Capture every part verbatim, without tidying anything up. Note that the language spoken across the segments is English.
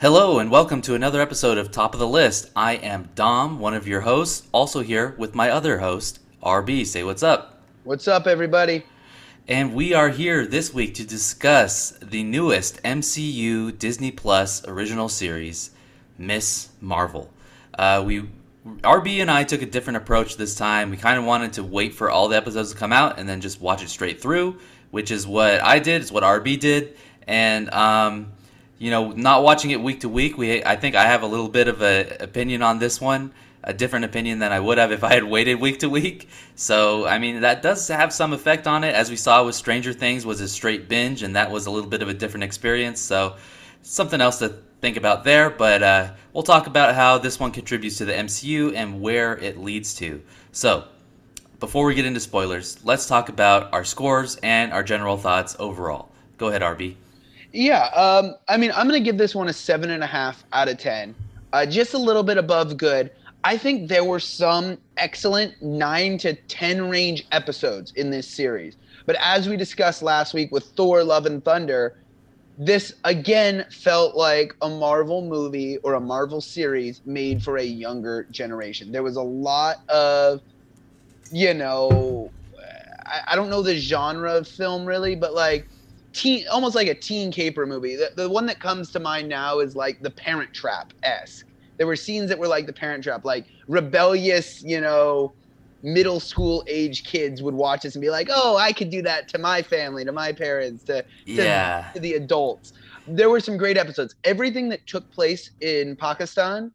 Hello and welcome to another episode of Top of the List. I am Dom, one of your hosts, also here with my other host, R B. Say what's up. What's up, everybody? And we are here this week to discuss the newest M C U Disney Plus original series, Miz Marvel. Uh, we R B and I took a different approach this time. We kind of wanted to wait for all the episodes to come out and then just watch it straight through, which is what I did, it's what R B did, and um... you know, not watching it week to week, we I think I have a little bit of an opinion on this one, a different opinion than I would have if I had waited week to week. So, I mean, that does have some effect on it. As we saw with Stranger Things, was a straight binge, and that was a little bit of a different experience. So, something else to think about there. But uh, we'll talk about how this one contributes to the M C U and where it leads to. So, before we get into spoilers, let's talk about our scores and our general thoughts overall. Go ahead, R B. Yeah, um, I mean, I'm going to give this one a seven point five out of ten. Uh, just a little bit above good. I think there were some excellent nine to ten range episodes in this series. But as we discussed last week with Thor: Love and Thunder, this again felt like a Marvel movie or a Marvel series made for a younger generation. There was a lot of, you know, I, I don't know the genre of film really, but like, Teen, almost like a teen caper movie. The, the one that comes to mind now is like The Parent Trap-esque. There were scenes that were like The Parent Trap, like rebellious, you know, middle school age kids would watch this and be like, oh, I could do that to my family, to my parents, to, to, yeah. to the adults. There were some great episodes. Everything that took place in Pakistan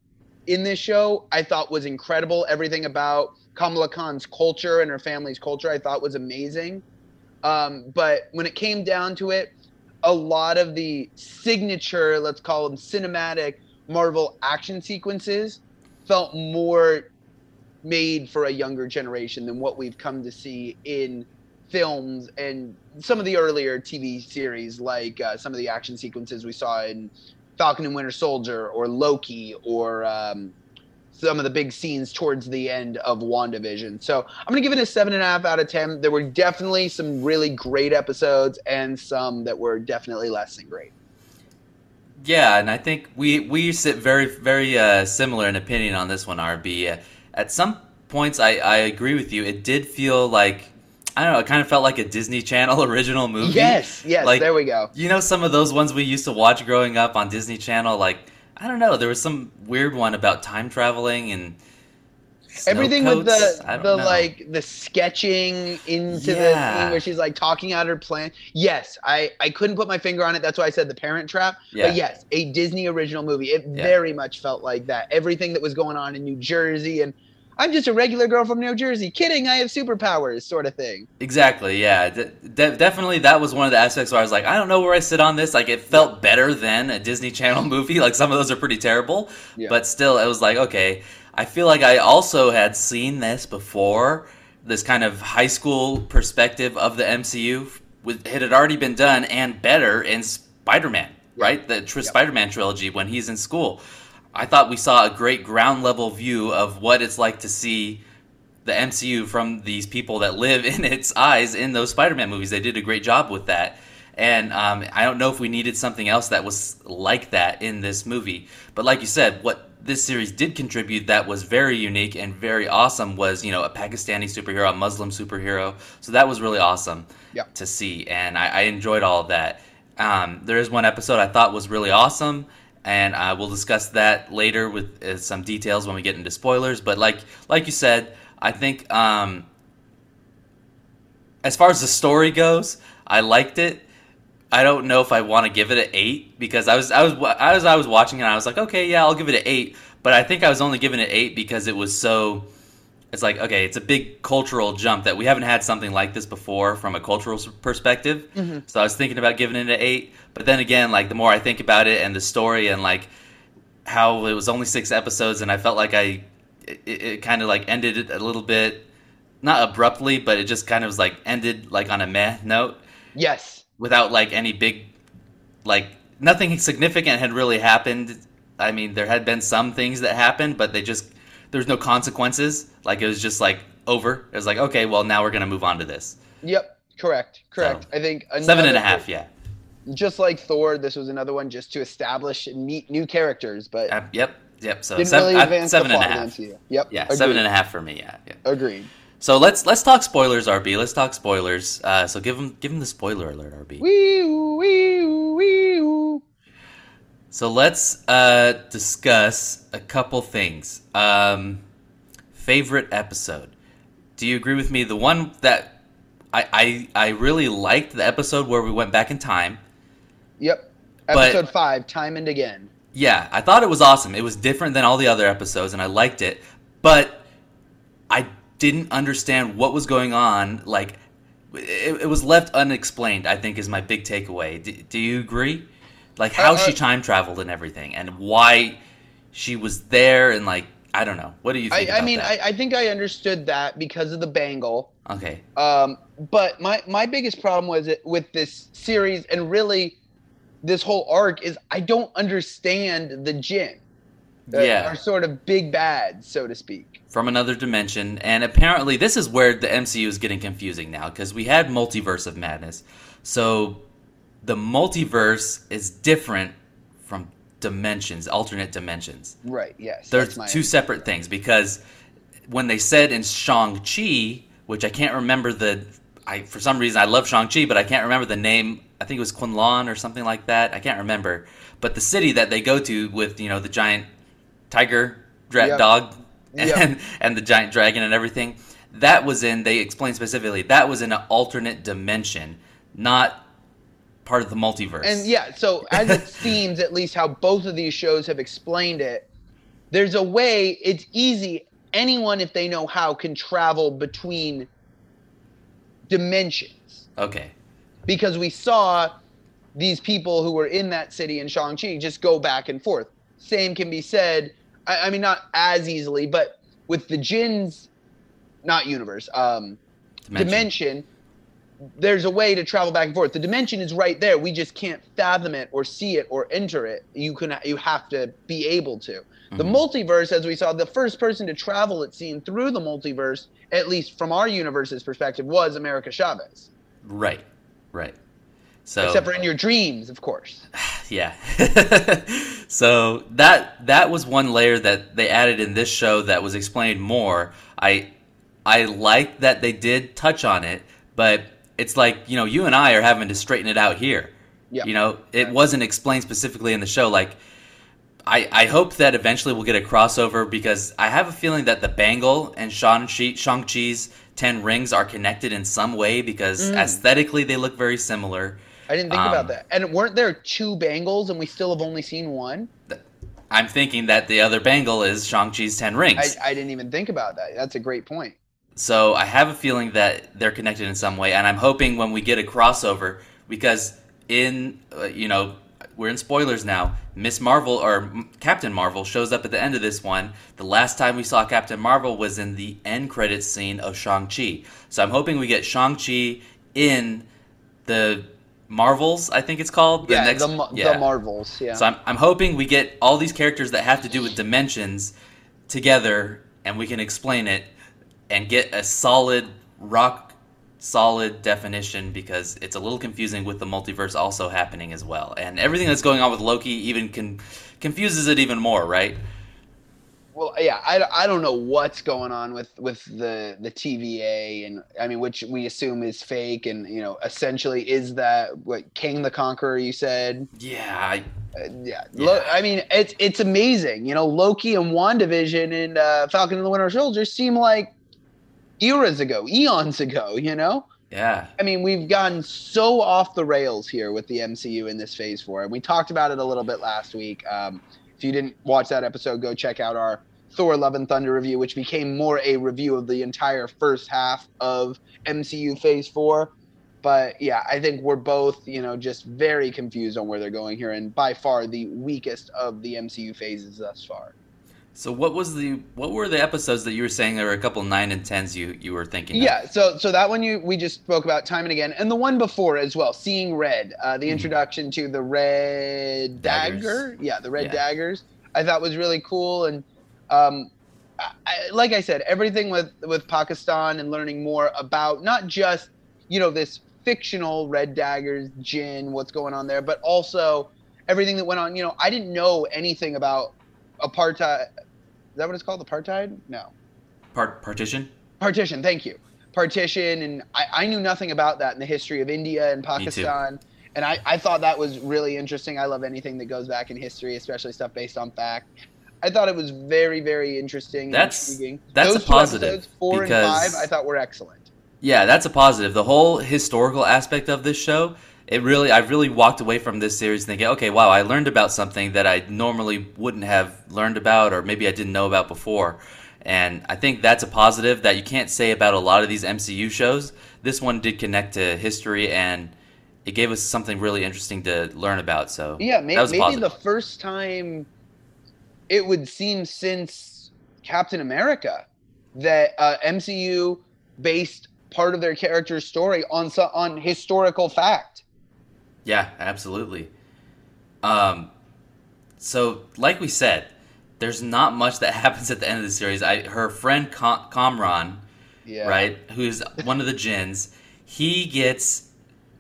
in this show I thought was incredible. Everything about Kamala Khan's culture and her family's culture I thought was amazing. Um, but when it came down to it, a lot of the signature, let's call them cinematic Marvel action sequences, felt more made for a younger generation than what we've come to see in films and some of the earlier T V series, like uh, some of the action sequences we saw in Falcon and Winter Soldier or Loki or um, some of the big scenes towards the end of WandaVision. So I'm going to give it a seven point five out of ten. There were definitely some really great episodes and some that were definitely less than great. Yeah, and I think we, we sit very, very uh, similar in opinion on this one, R B. Uh, at some points, I, I agree with you. It did feel like, I don't know, it kind of felt like a Disney Channel original movie. Yes, yes, like, there we go. You know, some of those ones we used to watch growing up on Disney Channel, like, I don't know. There was some weird one about time traveling and everything with the the know. like the sketching into yeah. the thing where she's like talking out her plan. Yes, I, I couldn't put my finger on it. That's why I said The Parent Trap. Yeah. But yes, a Disney original movie. It yeah. very much felt like that. Everything that was going on in New Jersey and I'm just a regular girl from New Jersey. Kidding, I have superpowers sort of thing. Exactly, yeah. De- de- definitely that was one of the aspects where I was like, I don't know where I sit on this. Like, it felt better than a Disney Channel movie. Like, some of those are pretty terrible. Yeah. But still, it was like, okay. I feel like I also had seen this before, this kind of high school perspective of the M C U. With, it had already been done and better in Spider-Man, yeah. right? The tr- yeah. Spider-Man trilogy when he's in school. I thought we saw a great ground-level view of what it's like to see the M C U from these people that live in its eyes in those Spider-Man movies. They did a great job with that. And um, I don't know if we needed something else that was like that in this movie. But like you said, what this series did contribute that was very unique and very awesome was, you know, a Pakistani superhero, a Muslim superhero. So that was really awesome yeah. to see, and I, I enjoyed all of that. Um, there is one episode I thought was really awesome, and uh, we'll discuss that later with uh, some details when we get into spoilers. But like like you said, I think um, as far as the story goes, I liked it. I don't know if I want to give it an eight because I was I was I was I was watching it and I was like, okay, yeah, I'll give it an eight. But I think I was only giving it an eight because it was so. It's like, okay, it's a big cultural jump that we haven't had something like this before from a cultural perspective. Mm-hmm. So I was thinking about giving it an eight. But then again, like the more I think about it and the story and like how it was only six episodes and I felt like I it, it kind of like ended it a little bit, not abruptly, but it just kind of was like ended like on a meh note. Yes. Without like any big, like nothing significant had really happened. I mean, there had been some things that happened, but they just... There's no consequences. Like, it was just, like, over. It was like, okay, well, now we're going to move on to this. Yep, correct, correct. So, I think another... Seven and a half, yeah. just like Thor, this was another one just to establish and meet new characters. But uh, yep, yep. So didn't seven, really advance uh, seven the plot and a half. M C U. Yep. Yeah, agreed. Seven and a half for me. Yeah, yeah. Agreed. So let's let's talk spoilers, R B. Let's talk spoilers. Uh, so give them give them the spoiler alert, R B. Wee-oo, wee-oo, wee-oo. So let's uh, discuss a couple things. Um, favorite episode. Do you agree with me? The one that I, I I really liked, the episode where we went back in time. Yep. Episode but, five, Time and Again. Yeah, I thought it was awesome. It was different than all the other episodes, and I liked it. But I didn't understand what was going on. Like, it, it was left unexplained, I think, is my big takeaway. D- do you agree? Like, how uh, she time traveled and everything, and why she was there, and like, I don't know. What do you think I, about I mean, that? I, I think I understood that because of the bangle. Okay. Um, but my, my biggest problem was it, with this series and really this whole arc is I don't understand the Jinn. Yeah. Our sort of big bad, so to speak. From another dimension. And apparently this is where the M C U is getting confusing now because we had Multiverse of Madness. So the multiverse is different from dimensions, alternate dimensions. Right, yes. There's two idea. separate things because when they said in Shang-Chi, which I can't remember the I for some reason I love Shang-Chi, but I can't remember the name. I think it was Kunlun or something like that. I can't remember. But the city that they go to with, you know, the giant tiger dra- yep. dog and yep. and the giant dragon and everything, that was in they explained specifically that was in an alternate dimension, not part of the multiverse. And yeah, so as it seems, at least how both of these shows have explained it, there's a way it's easy. Anyone, if they know how, can travel between dimensions. Okay. Because we saw these people who were in that city in Shang-Chi just go back and forth. Same can be said, I, I mean, not as easily, but with the Jinn's, not universe, um, dimension. dimension There's a way to travel back and forth. The dimension is right there. We just can't fathom it or see it or enter it. You can, you have to be able to. Mm-hmm. The multiverse, as we saw, the first person to travel, it seemed, through the multiverse, at least from our universe's perspective, was America Chavez. Right, right. So, except for in your dreams, of course. Yeah. So that that was one layer that they added in this show that was explained more. I I liked that they did touch on it, but it's like, you know, you and I are having to straighten it out here. Yep. You know, it right. wasn't explained specifically in the show. Like, I, I hope that eventually we'll get a crossover because I have a feeling that the bangle and Shang-Chi, Shang-Chi's ten rings are connected in some way because mm. aesthetically they look very similar. I didn't think um, about that. And weren't there two bangles and we still have only seen one? Th- I'm thinking that the other bangle is Shang-Chi's ten rings. I, I didn't even think about that. That's a great point. So I have a feeling that they're connected in some way, and I'm hoping when we get a crossover, because in, uh, you know, we're in spoilers now, Miz Marvel, or Captain Marvel, shows up at the end of this one. The last time we saw Captain Marvel was in the end credits scene of Shang-Chi. So I'm hoping we get Shang-Chi in the Marvels, I think it's called. The yeah, next, the, yeah, the Marvels, yeah. So I'm, I'm hoping we get all these characters that have to do with dimensions together, and we can explain it. And get a solid, rock-solid definition because it's a little confusing with the multiverse also happening as well. And everything that's going on with Loki even con- confuses it even more, right? Well, yeah, I, I don't know what's going on with, with the, the T V A, and I mean, which we assume is fake and, you know, essentially is that what Kang the Conqueror, you said? Yeah, I... Uh, yeah, yeah. Lo- I mean, it's, it's amazing. You know, Loki and WandaVision and uh, Falcon and the Winter Soldier seem like eras ago, eons ago, you know? Yeah. I mean, we've gotten so off the rails here with the M C U in this phase four. And we talked about it a little bit last week. Um, if you didn't watch that episode, go check out our Thor: Love and Thunder review, which became more a review of the entire first half of M C U phase four. But yeah, I think we're both, you know, just very confused on where they're going here. And by far the weakest of the M C U phases thus far. So what was the what were the episodes that you were saying there were a couple nine and tens you, you were thinking of? Yeah, so so that one you we just spoke about Time and Again, and the one before as well, Seeing Red, uh, the mm-hmm. introduction to the Red Daggers. Dagger, yeah, the Red yeah. Daggers, I thought was really cool, and um, I, I, like I said, everything with, with Pakistan and learning more about not just, you know, this fictional Red Daggers, Jin, what's going on there, but also everything that went on. You know, I didn't know anything about apartheid. Is that what it's called? Apartheid? No. Part Partition? Partition, thank you. Partition, and I, I knew nothing about that in the history of India and Pakistan. And I, I thought that was really interesting. I love anything that goes back in history, especially stuff based on fact. I thought it was very, very interesting. That's, and intriguing. That's Those a positive. Episodes, four because, and five, I thought were excellent. Yeah, that's a positive. The whole historical aspect of this show, it really, I really walked away from this series thinking, okay, wow, I learned about something that I normally wouldn't have learned about, or maybe I didn't know about before. And I think that's a positive that you can't say about a lot of these M C U shows. This one did connect to history, and it gave us something really interesting to learn about. So yeah, maybe, that was maybe the first time it would seem since Captain America that uh, M C U based part of their character's story on on historical fact. Yeah, absolutely. Um, so like we said, there's not much that happens at the end of the series. I, her friend Com- Kamran, yeah. right, who's one of the Jinns, he gets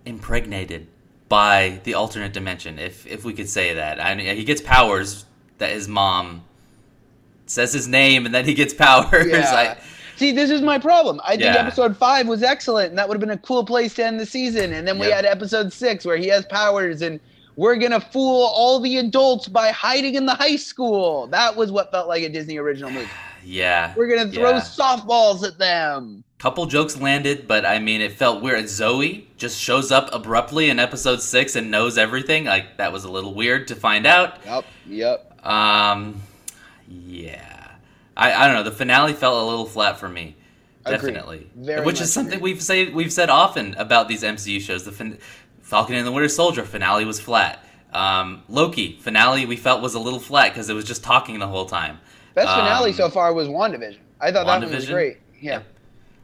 impregnated by the alternate dimension, if if we could say that. I mean, he gets powers that his mom says his name, and then he gets powers. Yeah. I, See, this is my problem. I yeah. think episode five was excellent, and that would have been a cool place to end the season. And then we yep. had episode six where he has powers and we're going to fool all the adults by hiding in the high school. That was what felt like a Disney original movie. Yeah. We're going to throw yeah. softballs at them. Couple jokes landed, but I mean, it felt weird. Zoe just shows up abruptly in episode six and knows everything. Like, that was a little weird to find out. Yep, yep. Um, yeah. I, I don't know. The finale felt a little flat for me. Definitely. Very Which is something agreed. we've say, we've said often about these M C U shows. The fin- Falcon and the Winter Soldier finale was flat. Um, Loki finale we felt was a little flat because it was just talking the whole time. Best um, finale so far was WandaVision. I thought WandaVision, that one was great. Yeah. Yep.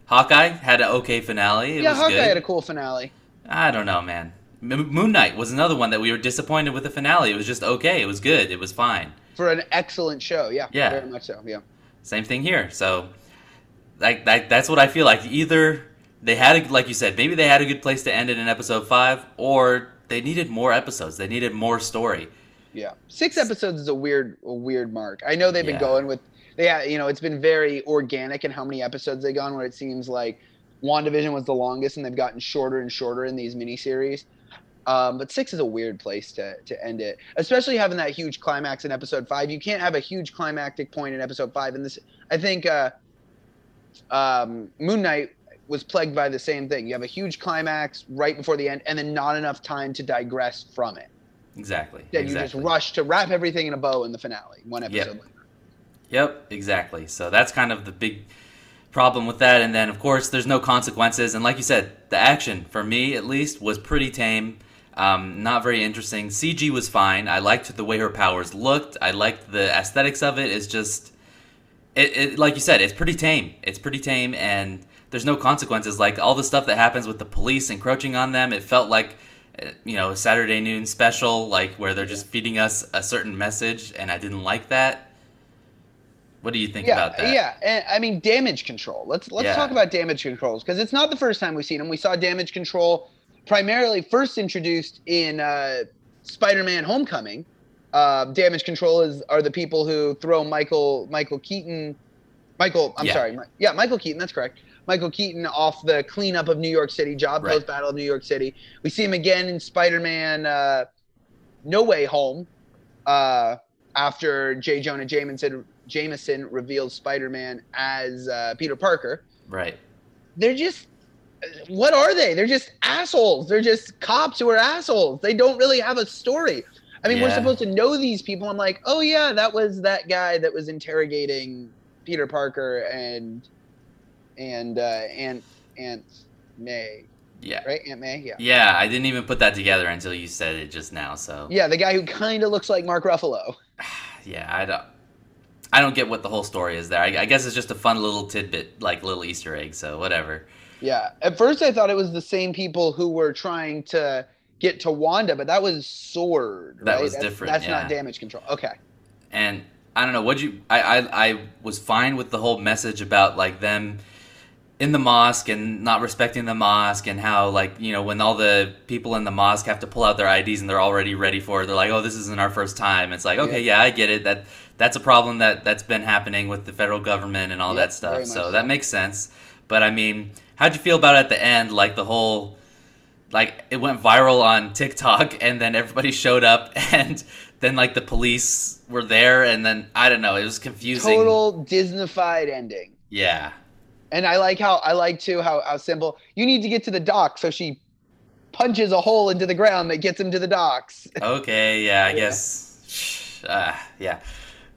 Hawkeye had an okay finale. It yeah, was Hawkeye good. had a cool finale. I don't know, man. M- Moon Knight was another one that we were disappointed with the finale. It was just okay. It was good. It was fine. For an excellent show, yeah. Yeah. Very much so, yeah. Same thing here. So, like, that, that's what I feel like. Either... They had, a, like you said, maybe they had a good place to end it in episode five, or they needed more episodes. They needed more story. Yeah, six episodes is a weird, a weird mark. I know they've yeah. been going with, yeah, you know, it's been very organic in how many episodes they've gone. Where it seems like WandaVision was the longest, and they've gotten shorter and shorter in these miniseries. Um, but six is a weird place to to end it, especially having that huge climax in episode five. You can't have a huge climactic point in episode five. And this, I think, uh, um, Moon Knight was plagued by the same thing. You have a huge climax right before the end, and then not enough time to digress from it. Exactly. Then exactly. you just rush to wrap everything in a bow in the finale, one episode yep. later. Yep, exactly. So that's kind of the big problem with that. And then, of course, there's no consequences. And like you said, the action, for me at least, was pretty tame, um, not very interesting. C G was fine. I liked the way her powers looked. I liked the aesthetics of it. It's just, it, it like you said, it's pretty tame. It's pretty tame, and there's no consequences. Like, all the stuff that happens with the police encroaching on them, it felt like, you know, a Saturday noon special, like, where they're just feeding us a certain message, and I didn't like that. What do you think yeah, about that? Yeah, and I mean, damage control. Let's let's yeah. talk about damage controls, because it's not the first time we've seen them. We saw damage control primarily first introduced in uh, Spider-Man Homecoming. Uh, damage control is are the people who throw Michael Michael Keaton... Michael, I'm yeah. sorry. Yeah, Michael Keaton, that's correct. Michael Keaton off the cleanup of New York City, job right. post-battle of New York City. We see him again in Spider-Man uh, No Way Home uh, after J. Jonah Jameson, Jameson reveals Spider-Man as uh, Peter Parker. Right. They're just – what are they? They're just assholes. They're just cops who are assholes. They don't really have a story. I mean, yeah. we're supposed to know these people. I'm like, oh, yeah, that was that guy that was interrogating Peter Parker and – and uh, Aunt, Aunt May. Yeah. Right? Aunt May? Yeah. Yeah, I didn't even put that together until you said it just now, so. Yeah, the guy who kind of looks like Mark Ruffalo. yeah, I don't I don't get what the whole story is there. I, I guess it's just a fun little tidbit, like little Easter egg, so whatever. Yeah. At first I thought it was the same people who were trying to get to Wanda, but that was Sword, right? That was that's, different, That's yeah. not damage control. Okay. And, I don't know, what'd you... I, I I was fine with the whole message about, like, them... in the mosque and not respecting the mosque, and how, like, you know, when all the people in the mosque have to pull out their I Ds and they're already ready for it, they're like, oh, this isn't our first time. It's like, okay, yeah, yeah I get it. That that's a problem that, that's been happening with the federal government and all yeah, that stuff. So, so that makes sense. But, I mean, how'd you feel about at the end, like, the whole... Like, it went viral on TikTok, and then everybody showed up, and then, like, the police were there, and then, I don't know, it was confusing. Total Disney-fied ending. Yeah. And I like how, I like, too, how, how simple, you need to get to the dock, so she punches a hole into the ground that gets him to the docks. Okay, yeah, I yeah. guess, uh, yeah.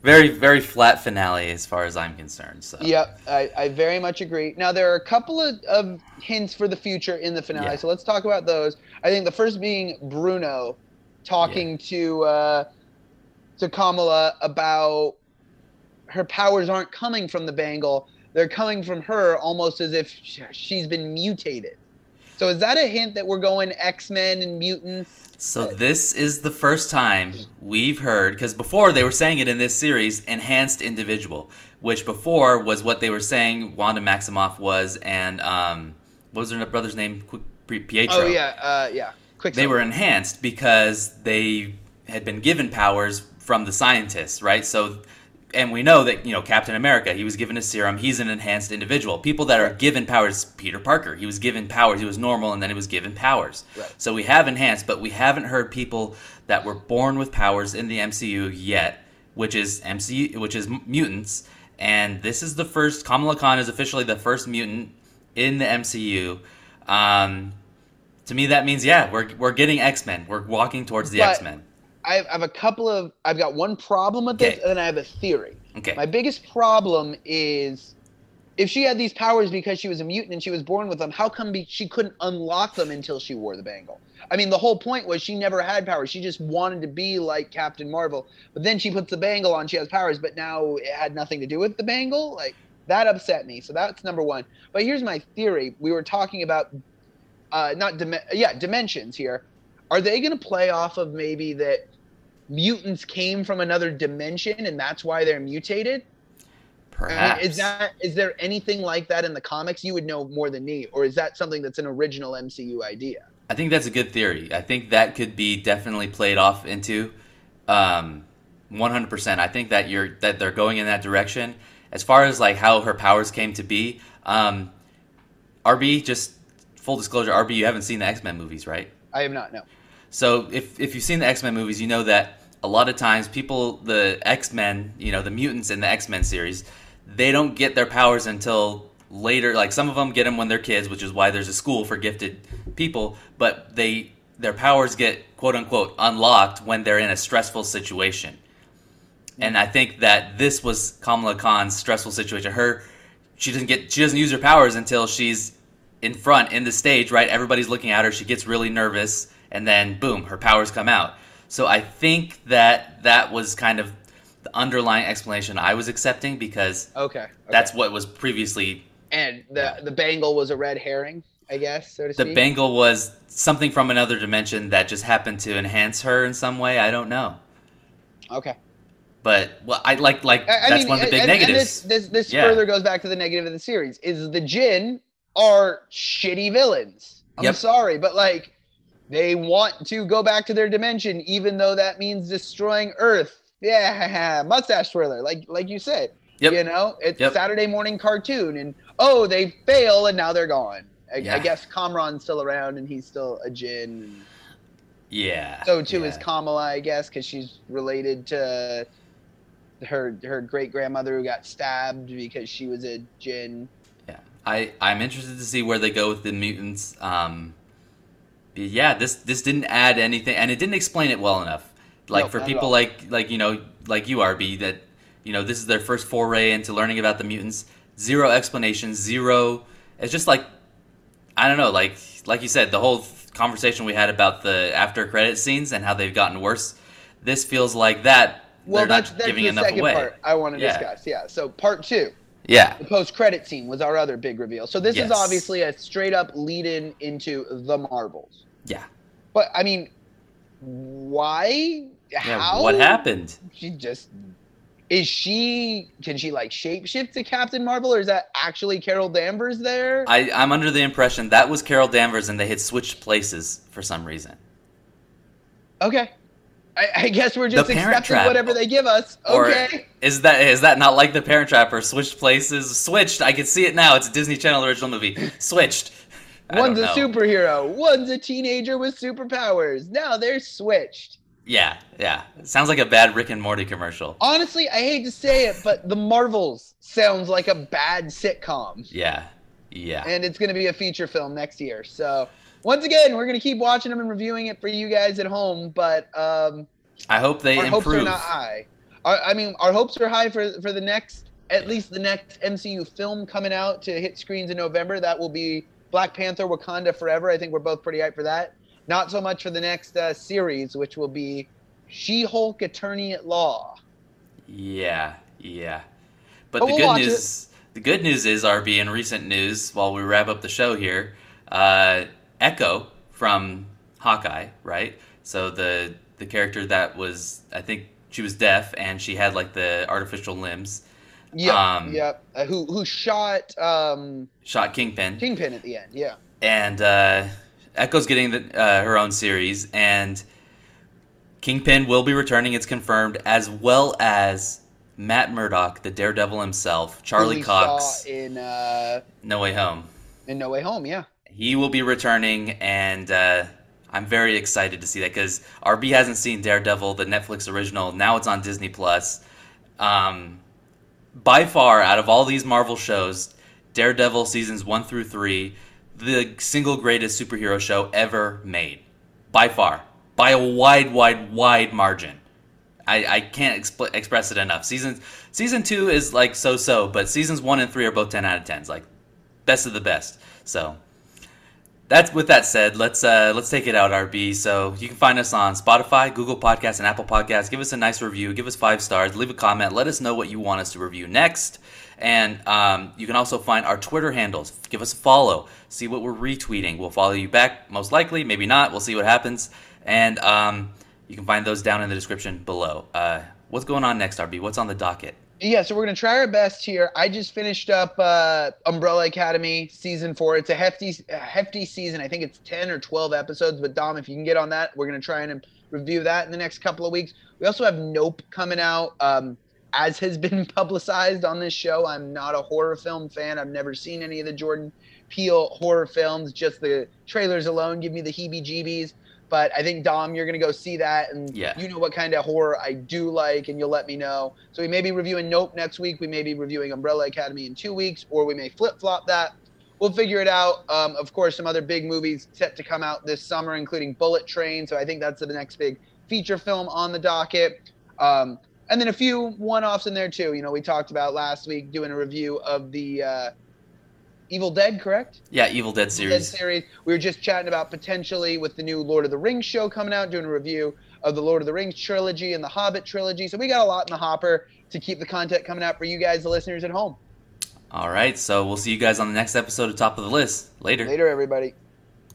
Very, very flat finale as far as I'm concerned. So. Yep, I, I very much agree. Now, there are a couple of, of hints for the future in the finale, yeah. so let's talk about those. I think the first being Bruno talking yeah. to uh, to Kamala about her powers aren't coming from the bangle. They're coming from her, almost as if she's been mutated. So is that a hint that we're going X-Men and mutants? So this is the first time we've heard, because before they were saying it in this series, enhanced individual, which before was what they were saying Wanda Maximoff was, and um, what was her brother's name? Pietro. Oh, yeah, uh, yeah. Quicksilver. They were enhanced because they had been given powers from the scientists, right? So, and we know that, you know, Captain America, he was given a serum. He's an enhanced individual. People that are given powers, Peter Parker, he was given powers. He was normal, and then he was given powers. Right. So we have enhanced, but we haven't heard people that were born with powers in the M C U yet, which is M C U, which is mutants. And this is the first, Kamala Khan is officially the first mutant in the M C U. Um, to me, that means, yeah, we're we're getting X-Men. We're walking towards the but- X-Men. I have a couple of – I've got one problem with this, okay. and then I have a theory. Okay. My biggest problem is if she had these powers because she was a mutant and she was born with them, how come be, she couldn't unlock them until she wore the bangle? I mean, the whole point was she never had powers. She just wanted to be like Captain Marvel. But then she puts the bangle on, she has powers, but now it had nothing to do with the bangle? Like, that upset me. So that's number one. But here's my theory. We were talking about uh, – not dim- yeah, dimensions here. Are they going to play off of maybe that – mutants came from another dimension, and that's why they're mutated? Perhaps. I mean, is that is there anything like that in the comics? You would know more than me. Or is that something that's an original M C U idea? I think that's a good theory. I think that could be definitely played off into um, one hundred percent. I think that you're that they're going in that direction. As far as like how her powers came to be, um, R B, just full disclosure, R B, you haven't seen the X-Men movies, right? I have not, no. So if if you've seen the X-Men movies, you know that a lot of times people, the X-Men, you know, the mutants in the X-Men series, they don't get their powers until later. Like, some of them get them when they're kids, which is why there's a school for gifted people. But they their powers get, quote-unquote, unlocked when they're in a stressful situation. And I think that this was Kamala Khan's stressful situation. Her, she doesn't get, she doesn't use her powers until she's in front, in the stage, right? Everybody's looking at her. She gets really nervous. And then, boom, her powers come out. So I think that that was kind of the underlying explanation I was accepting, because okay, okay. that's what was previously... And the yeah. the bangle was a red herring, I guess, so to speak? The bangle was something from another dimension that just happened to enhance her in some way. I don't know. Okay. But well, I like like I, I that's mean, one of the big and, negatives. And this this, this yeah. further goes back to the negative of the series, is the Jinn are shitty villains. I'm yep. sorry, but like... They want to go back to their dimension, even though that means destroying Earth. Yeah, mustache twirler, like like you said. Yep. You know, it's yep. Saturday morning cartoon, and oh, they fail, and now they're gone. I, yeah. I guess Kamran's still around, and he's still a Jinn. Yeah. So too yeah. is Kamala, I guess, because she's related to her her great grandmother who got stabbed because she was a Jinn. Yeah, I I'm interested to see where they go with the mutants. Um. Yeah, this this didn't add anything, and it didn't explain it well enough. Like no, for people like like you know like you R B, that you know this is their first foray into learning about the mutants. Zero explanation, zero. It's just like I don't know, like like you said, the whole conversation we had about the after credit scenes and how they've gotten worse. This feels like that. Well, they're that's, not that's giving the enough second away. Part I want to yeah. discuss. Yeah. So part two. Yeah. The post-credit scene was our other big reveal. So this yes. is obviously a straight-up lead-in into The Marvels. Yeah. But, I mean, why? Yeah, how? What happened? She just Is she, can she like shapeshift to Captain Marvel, or is that actually Carol Danvers there? I, I'm under the impression that was Carol Danvers and they had switched places for some reason. Okay. I, I guess we're just accepting whatever they give us. Okay. Or is that is that not like The Parent Trap or switched places? Switched. I can see it now. It's a Disney Channel original movie. Switched. One's a superhero. One's a teenager with superpowers. Now they're switched. Yeah, yeah. It sounds like a bad Rick and Morty commercial. Honestly, I hate to say it, but The Marvels sounds like a bad sitcom. Yeah, yeah. And it's going to be a feature film next year. So, once again, we're going to keep watching them and reviewing it for you guys at home. But um, I hope they our improve. Hopes are not high. Our, I mean, our hopes are high for, for the next, at least the next M C U film coming out to hit screens in November. That will be Black Panther, Wakanda Forever. I think we're both pretty hyped for that. Not so much for the next uh, series, which will be She-Hulk Attorney at Law. Yeah, yeah. But, but the we'll good news, it. the good news is, R B, in recent news, while we wrap up the show here, uh, Echo from Hawkeye, right? So the the character that was, I think she was deaf and she had like the artificial limbs. Yeah, um, yeah. Uh, who who shot? Um, shot Kingpin. Kingpin at the end, yeah. And. Uh, Echo's getting the, uh, her own series, and Kingpin will be returning, it's confirmed, as well as Matt Murdock, the Daredevil himself, Charlie Who we Cox. Saw in uh, No Way Home. In No Way Home, yeah. He will be returning, and uh, I'm very excited to see that, because R B hasn't seen Daredevil, the Netflix original. Now it's on Disney+. Um, by far, out of all these Marvel shows, Daredevil seasons one through three, the single greatest superhero show ever made, by far, by a wide, wide, wide margin. I, I can't exp- express it enough. Season season two is like so-so, but seasons one and three are both ten out of tens, like best of the best. So that's with that said, let's uh, let's take it out, R B. So you can find us on Spotify, Google Podcasts, and Apple Podcasts. Give us a nice review. Give us five stars. Leave a comment. Let us know what you want us to review next. And um, you can also find our Twitter handles. Give us a follow. See what we're retweeting. We'll follow you back, most likely. Maybe not. We'll see what happens. And um, you can find those down in the description below. Uh, what's going on next, R B? What's on the docket? Yeah, so we're going to try our best here. I just finished up uh, Umbrella Academy Season four. It's a hefty a hefty season. I think it's ten or twelve episodes. But, Dom, if you can get on that, we're going to try and review that in the next couple of weeks. We also have Nope coming out. Um As has been publicized on this show, I'm not a horror film fan. I've never seen any of the Jordan Peele horror films. Just the trailers alone give me the heebie-jeebies. But I think, Dom, you're going to go see that. And yeah. You know what kind of horror I do like, and you'll let me know. So we may be reviewing Nope next week. We may be reviewing Umbrella Academy in two weeks, or we may flip-flop that. We'll figure it out. Um, of course, some other big movies set to come out this summer, including Bullet Train. So I think that's the next big feature film on the docket. Um And then a few one-offs in there, too. You know, we talked about last week doing a review of the uh, Evil Dead, correct? Yeah, Evil Dead series. Evil Dead series. We were just chatting about potentially with the new Lord of the Rings show coming out, doing a review of the Lord of the Rings trilogy and the Hobbit trilogy. So we got a lot in the hopper to keep the content coming out for you guys, the listeners at home. All right, so we'll see you guys on the next episode of Top of the List. Later. Later, everybody.